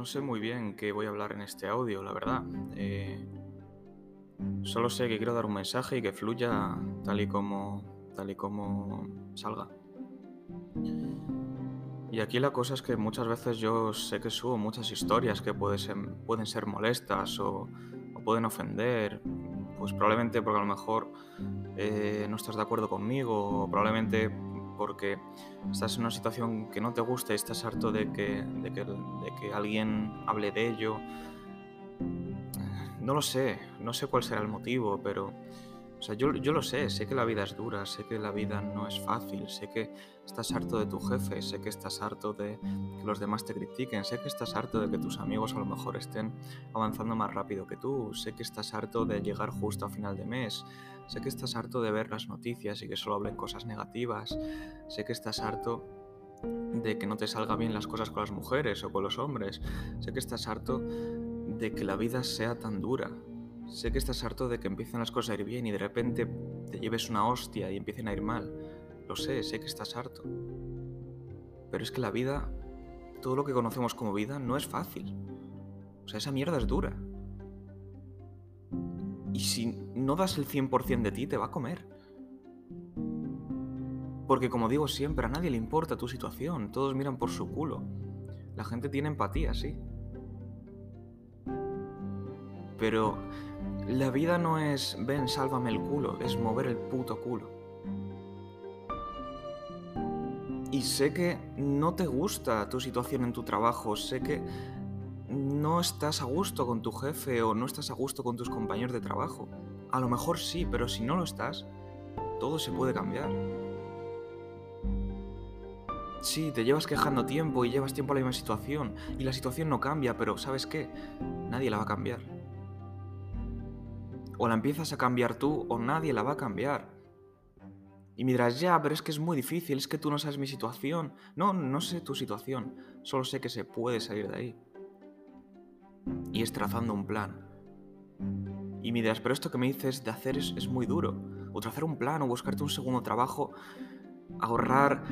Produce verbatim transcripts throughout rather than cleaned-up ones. No sé muy bien qué voy a hablar en este audio, la verdad. Eh, solo sé que quiero dar un mensaje y que fluya tal y como, tal y como salga. Y aquí la cosa es que muchas veces yo sé que subo muchas historias que puede ser, pueden ser molestas o, o pueden ofender, pues probablemente porque a lo mejor eh, no estás de acuerdo conmigo, o probablemente porque estás en una situación que no te gusta y estás harto de que, de que, de que alguien hable de ello. No lo sé, no sé cuál será el motivo, pero o sea, yo, yo lo sé, sé que la vida es dura, sé que la vida no es fácil, sé que estás harto de tu jefe, sé que estás harto de que los demás te critiquen, sé que estás harto de que tus amigos a lo mejor estén avanzando más rápido que tú, sé que estás harto de llegar justo a final de mes, sé que estás harto de ver las noticias y que solo hablen cosas negativas, sé que estás harto de que no te salgan bien las cosas con las mujeres o con los hombres, sé que estás harto de que la vida sea tan dura. Sé que estás harto de que empiecen las cosas a ir bien y de repente te lleves una hostia y empiecen a ir mal. Lo sé, sé que estás harto. Pero es que la vida, todo lo que conocemos como vida, no es fácil. O sea, esa mierda es dura. Y si no das el cien por ciento de ti, te va a comer. Porque como digo siempre, a nadie le importa tu situación. Todos miran por su culo. La gente tiene empatía, sí. Pero la vida no es, ven, sálvame el culo, es mover el puto culo. Y sé que no te gusta tu situación en tu trabajo, sé que no estás a gusto con tu jefe o no estás a gusto con tus compañeros de trabajo. A lo mejor sí, pero si no lo estás, todo se puede cambiar. Sí, te llevas quejando tiempo y llevas tiempo a la misma situación y la situación no cambia, pero ¿sabes qué? Nadie la va a cambiar. O la empiezas a cambiar tú, o nadie la va a cambiar. Y me dirás, ya, pero es que es muy difícil, es que tú no sabes mi situación. No, no sé tu situación, solo sé que se puede salir de ahí. Y es trazando un plan. Y me dirás, pero esto que me dices de hacer es, es muy duro. O trazar un plan, o buscarte un segundo trabajo, ahorrar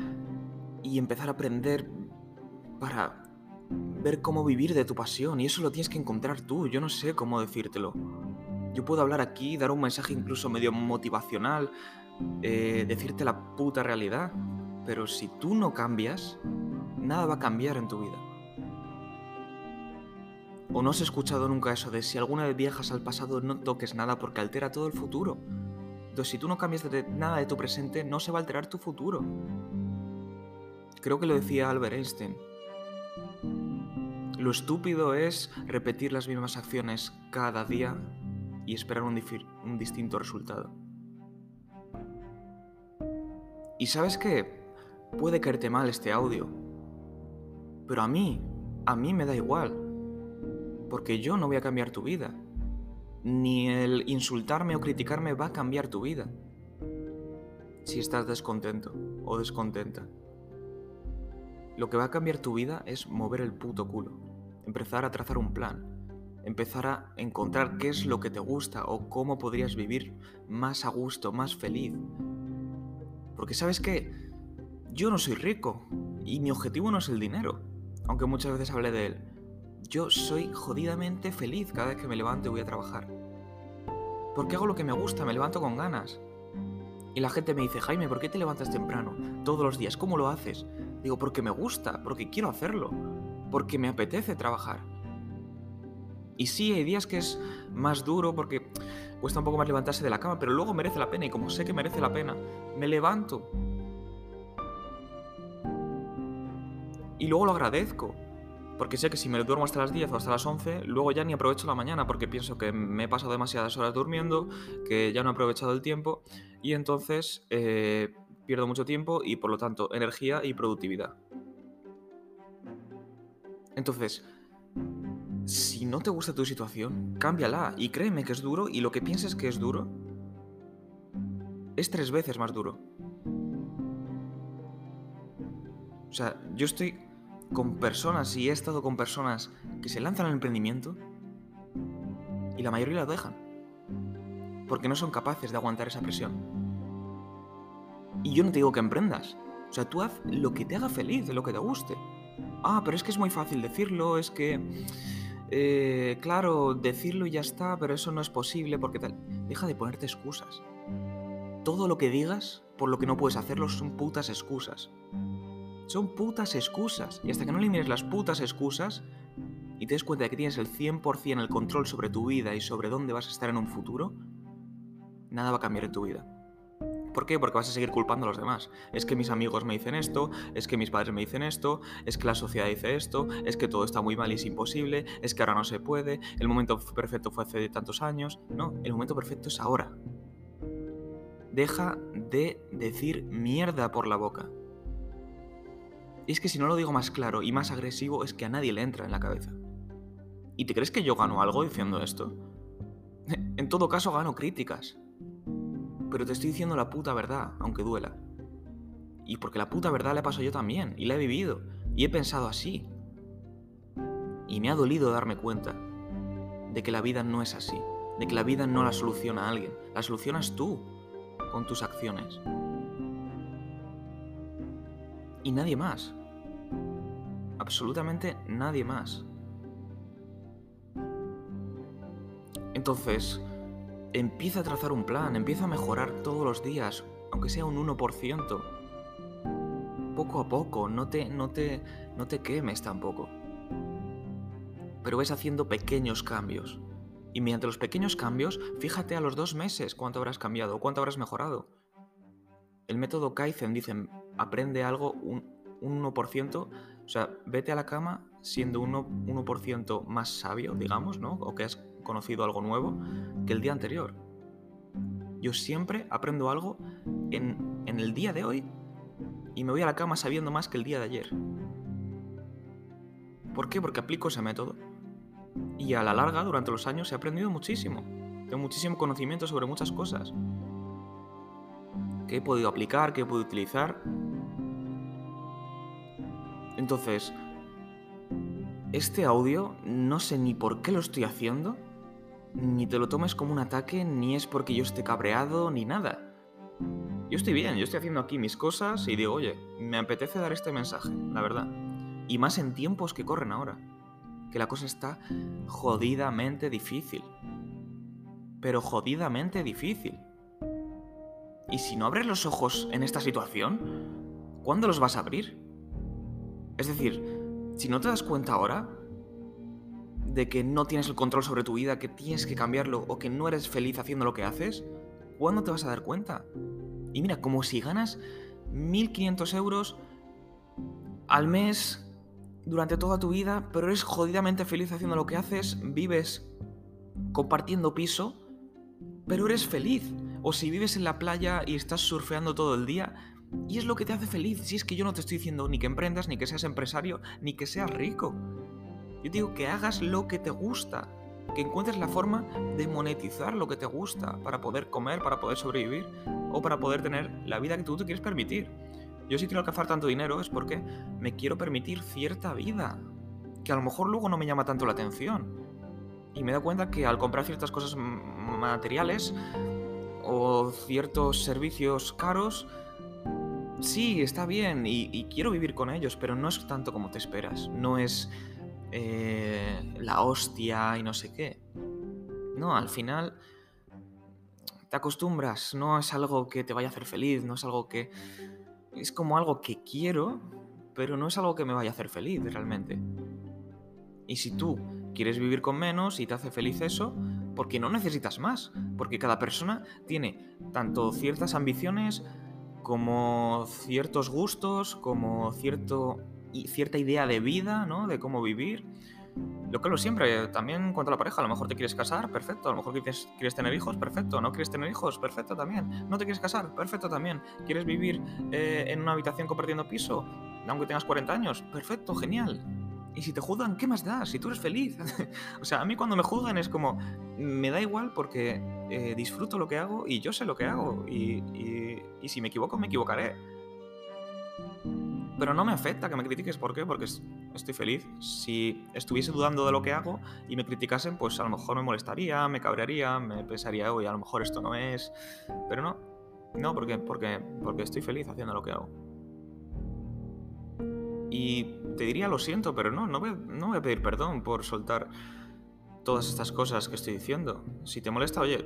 y empezar a aprender para ver cómo vivir de tu pasión. Y eso lo tienes que encontrar tú, yo no sé cómo decírtelo. Yo puedo hablar aquí, dar un mensaje incluso medio motivacional, eh, decirte la puta realidad, pero si tú no cambias, nada va a cambiar en tu vida. O no has escuchado nunca eso de si alguna vez viajas al pasado no toques nada porque altera todo el futuro. Entonces si tú no cambias de nada de tu presente, no se va a alterar tu futuro. Creo que lo decía Albert Einstein. Lo estúpido es repetir las mismas acciones cada día y esperar un, dif- un distinto resultado. Y ¿sabes qué? Puede caerte mal este audio, pero a mí, a mí me da igual, porque yo no voy a cambiar tu vida, ni el insultarme o criticarme va a cambiar tu vida, si estás descontento o descontenta. Lo que va a cambiar tu vida es mover el puto culo, empezar a trazar un plan, empezar a encontrar qué es lo que te gusta o cómo podrías vivir más a gusto, más feliz. Porque ¿sabes qué? Yo no soy rico y mi objetivo no es el dinero, aunque muchas veces hablé de él. Yo soy jodidamente feliz cada vez que me levanto y voy a trabajar. Porque hago lo que me gusta, me levanto con ganas. Y la gente me dice, Jaime, ¿por qué te levantas temprano? Todos los días, ¿cómo lo haces? Digo, porque me gusta, porque quiero hacerlo, porque me apetece trabajar. Y sí, hay días que es más duro porque cuesta un poco más levantarse de la cama, pero luego merece la pena y como sé que merece la pena, me levanto. Y luego lo agradezco, porque sé que si me duermo hasta las diez o hasta las once, luego ya ni aprovecho la mañana porque pienso que me he pasado demasiadas horas durmiendo, que ya no he aprovechado el tiempo y entonces eh, pierdo mucho tiempo y por lo tanto energía y productividad. Entonces, si no te gusta tu situación, cámbiala y créeme que es duro y lo que pienses que es duro es tres veces más duro. O sea, yo estoy con personas y he estado con personas que se lanzan al emprendimiento y la mayoría lo dejan porque no son capaces de aguantar esa presión. Y yo no te digo que emprendas. O sea, tú haz lo que te haga feliz, lo que te guste. ah, pero es que es muy fácil decirlo, es que, eh, claro, decirlo y ya está, pero eso no es posible, porque tal. Deja de ponerte excusas. Todo lo que digas por lo que no puedes hacerlo son putas excusas. Son putas excusas. Y hasta que no elimines las putas excusas y te des cuenta de que tienes el cien por ciento el control sobre tu vida y sobre dónde vas a estar en un futuro, nada va a cambiar en tu vida. ¿Por qué? Porque vas a seguir culpando a los demás. Es que mis amigos me dicen esto, es que mis padres me dicen esto, es que la sociedad dice esto, es que todo está muy mal y es imposible, es que ahora no se puede, el momento perfecto fue hace tantos años. No, el momento perfecto es ahora. Deja de decir mierda por la boca. Y es que si no lo digo más claro y más agresivo, es que a nadie le entra en la cabeza. ¿Y te crees que yo gano algo diciendo esto? En todo caso gano críticas. Pero te estoy diciendo la puta verdad, aunque duela. Y porque la puta verdad la he pasado yo también, y la he vivido, y he pensado así. Y me ha dolido darme cuenta de que la vida no es así, de que la vida no la soluciona a alguien, la solucionas tú, con tus acciones. Y nadie más. Absolutamente nadie más. Entonces, empieza a trazar un plan, empieza a mejorar todos los días, aunque sea un uno por ciento. Poco a poco, no te, no te, no te quemes tampoco. Pero ves haciendo pequeños cambios. Y mediante los pequeños cambios, fíjate a los dos meses cuánto habrás cambiado, cuánto habrás mejorado. El método Kaizen, dicen, aprende algo un, un uno por ciento, o sea, vete a la cama siendo un uno por ciento más sabio, digamos, ¿no? O que has conocido algo nuevo que el día anterior. Yo siempre aprendo algo en, en el día de hoy y me voy a la cama sabiendo más que el día de ayer. ¿Por qué? Porque aplico ese método y a la larga, durante los años, he aprendido muchísimo. Tengo muchísimo conocimiento sobre muchas cosas que he podido aplicar, que he podido utilizar. Entonces, este audio no sé ni por qué lo estoy haciendo, ni te lo tomes como un ataque, ni es porque yo esté cabreado, ni nada. Yo estoy bien, yo estoy haciendo aquí mis cosas y digo, oye, me apetece dar este mensaje, la verdad. Y más en tiempos que corren ahora, que la cosa está jodidamente difícil. Pero jodidamente difícil. Y si no abres los ojos en esta situación, ¿cuándo los vas a abrir? Es decir, si no te das cuenta ahora de que no tienes el control sobre tu vida, que tienes que cambiarlo o que no eres feliz haciendo lo que haces, ¿cuándo te vas a dar cuenta? Y mira, como si ganas mil quinientos euros al mes durante toda tu vida, pero eres jodidamente feliz haciendo lo que haces, vives compartiendo piso, pero eres feliz. O si vives en la playa y estás surfeando todo el día, y es lo que te hace feliz. Si es que yo no te estoy diciendo ni que emprendas, ni que seas empresario, ni que seas rico. Yo te digo que hagas lo que te gusta, que encuentres la forma de monetizar lo que te gusta para poder comer, para poder sobrevivir o para poder tener la vida que tú te quieres permitir. Yo si quiero alcanzar tanto dinero es porque me quiero permitir cierta vida que a lo mejor luego no me llama tanto la atención. Y me he dado cuenta que al comprar ciertas cosas materiales o ciertos servicios caros, sí, está bien y, y quiero vivir con ellos, pero no es tanto como te esperas. No es eh, la hostia y no sé qué. No, al final te acostumbras. No es algo que te vaya a hacer feliz, no es algo que... Es como algo que quiero, pero no es algo que me vaya a hacer feliz realmente. Y si tú quieres vivir con menos y te hace feliz eso, porque no necesitas más. Porque cada persona tiene tanto ciertas ambiciones como ciertos gustos, como cierto, cierta idea de vida, ¿no? De cómo vivir. Lo que lo siempre, también en cuanto a la pareja, a lo mejor te quieres casar, perfecto. A lo mejor quieres, quieres tener hijos, perfecto. No quieres tener hijos, perfecto también. No te quieres casar, perfecto también. Quieres vivir eh, en una habitación compartiendo piso, aunque tengas cuarenta años, perfecto, genial. Y si te juzgan, ¿qué más da? Si tú eres feliz. O sea, a mí cuando me juzgan es como, me da igual porque eh, disfruto lo que hago y yo sé lo que hago. Y, y, y si me equivoco, me equivocaré. Pero no me afecta que me critiques. ¿Por qué? Porque estoy feliz. Si estuviese dudando de lo que hago y me criticasen, pues a lo mejor me molestaría, me cabrearía, me pensaría, oye, a lo mejor esto no es... Pero no. No, porque, porque, porque estoy feliz haciendo lo que hago. Y te diría lo siento, pero no, no voy, no voy a pedir perdón por soltar todas estas cosas que estoy diciendo. Si te molesta, oye,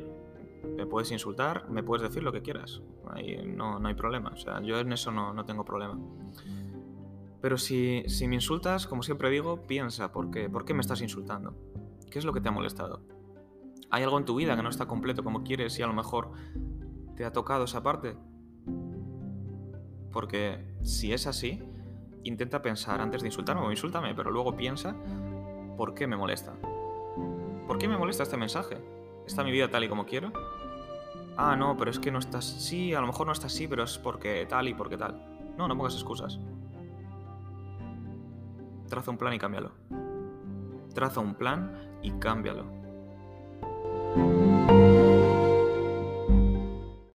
me puedes insultar, me puedes decir lo que quieras. Ahí no, no hay problema, o sea, yo en eso no, no tengo problema. Pero si, si me insultas, como siempre digo, piensa, ¿por qué? ¿Por qué me estás insultando? ¿Qué es lo que te ha molestado? ¿Hay algo en tu vida que no está completo como quieres y a lo mejor te ha tocado esa parte? Porque si es así, intenta pensar antes de insultarme o insúltame, pero luego piensa ¿por qué me molesta? ¿Por qué me molesta este mensaje? ¿Está mi vida tal y como quiero? Ah, no, pero es que no estás... Sí, a lo mejor no estás así, pero es porque tal y porque tal. No, no pongas excusas. Traza un plan y cámbialo. Traza un plan y cámbialo.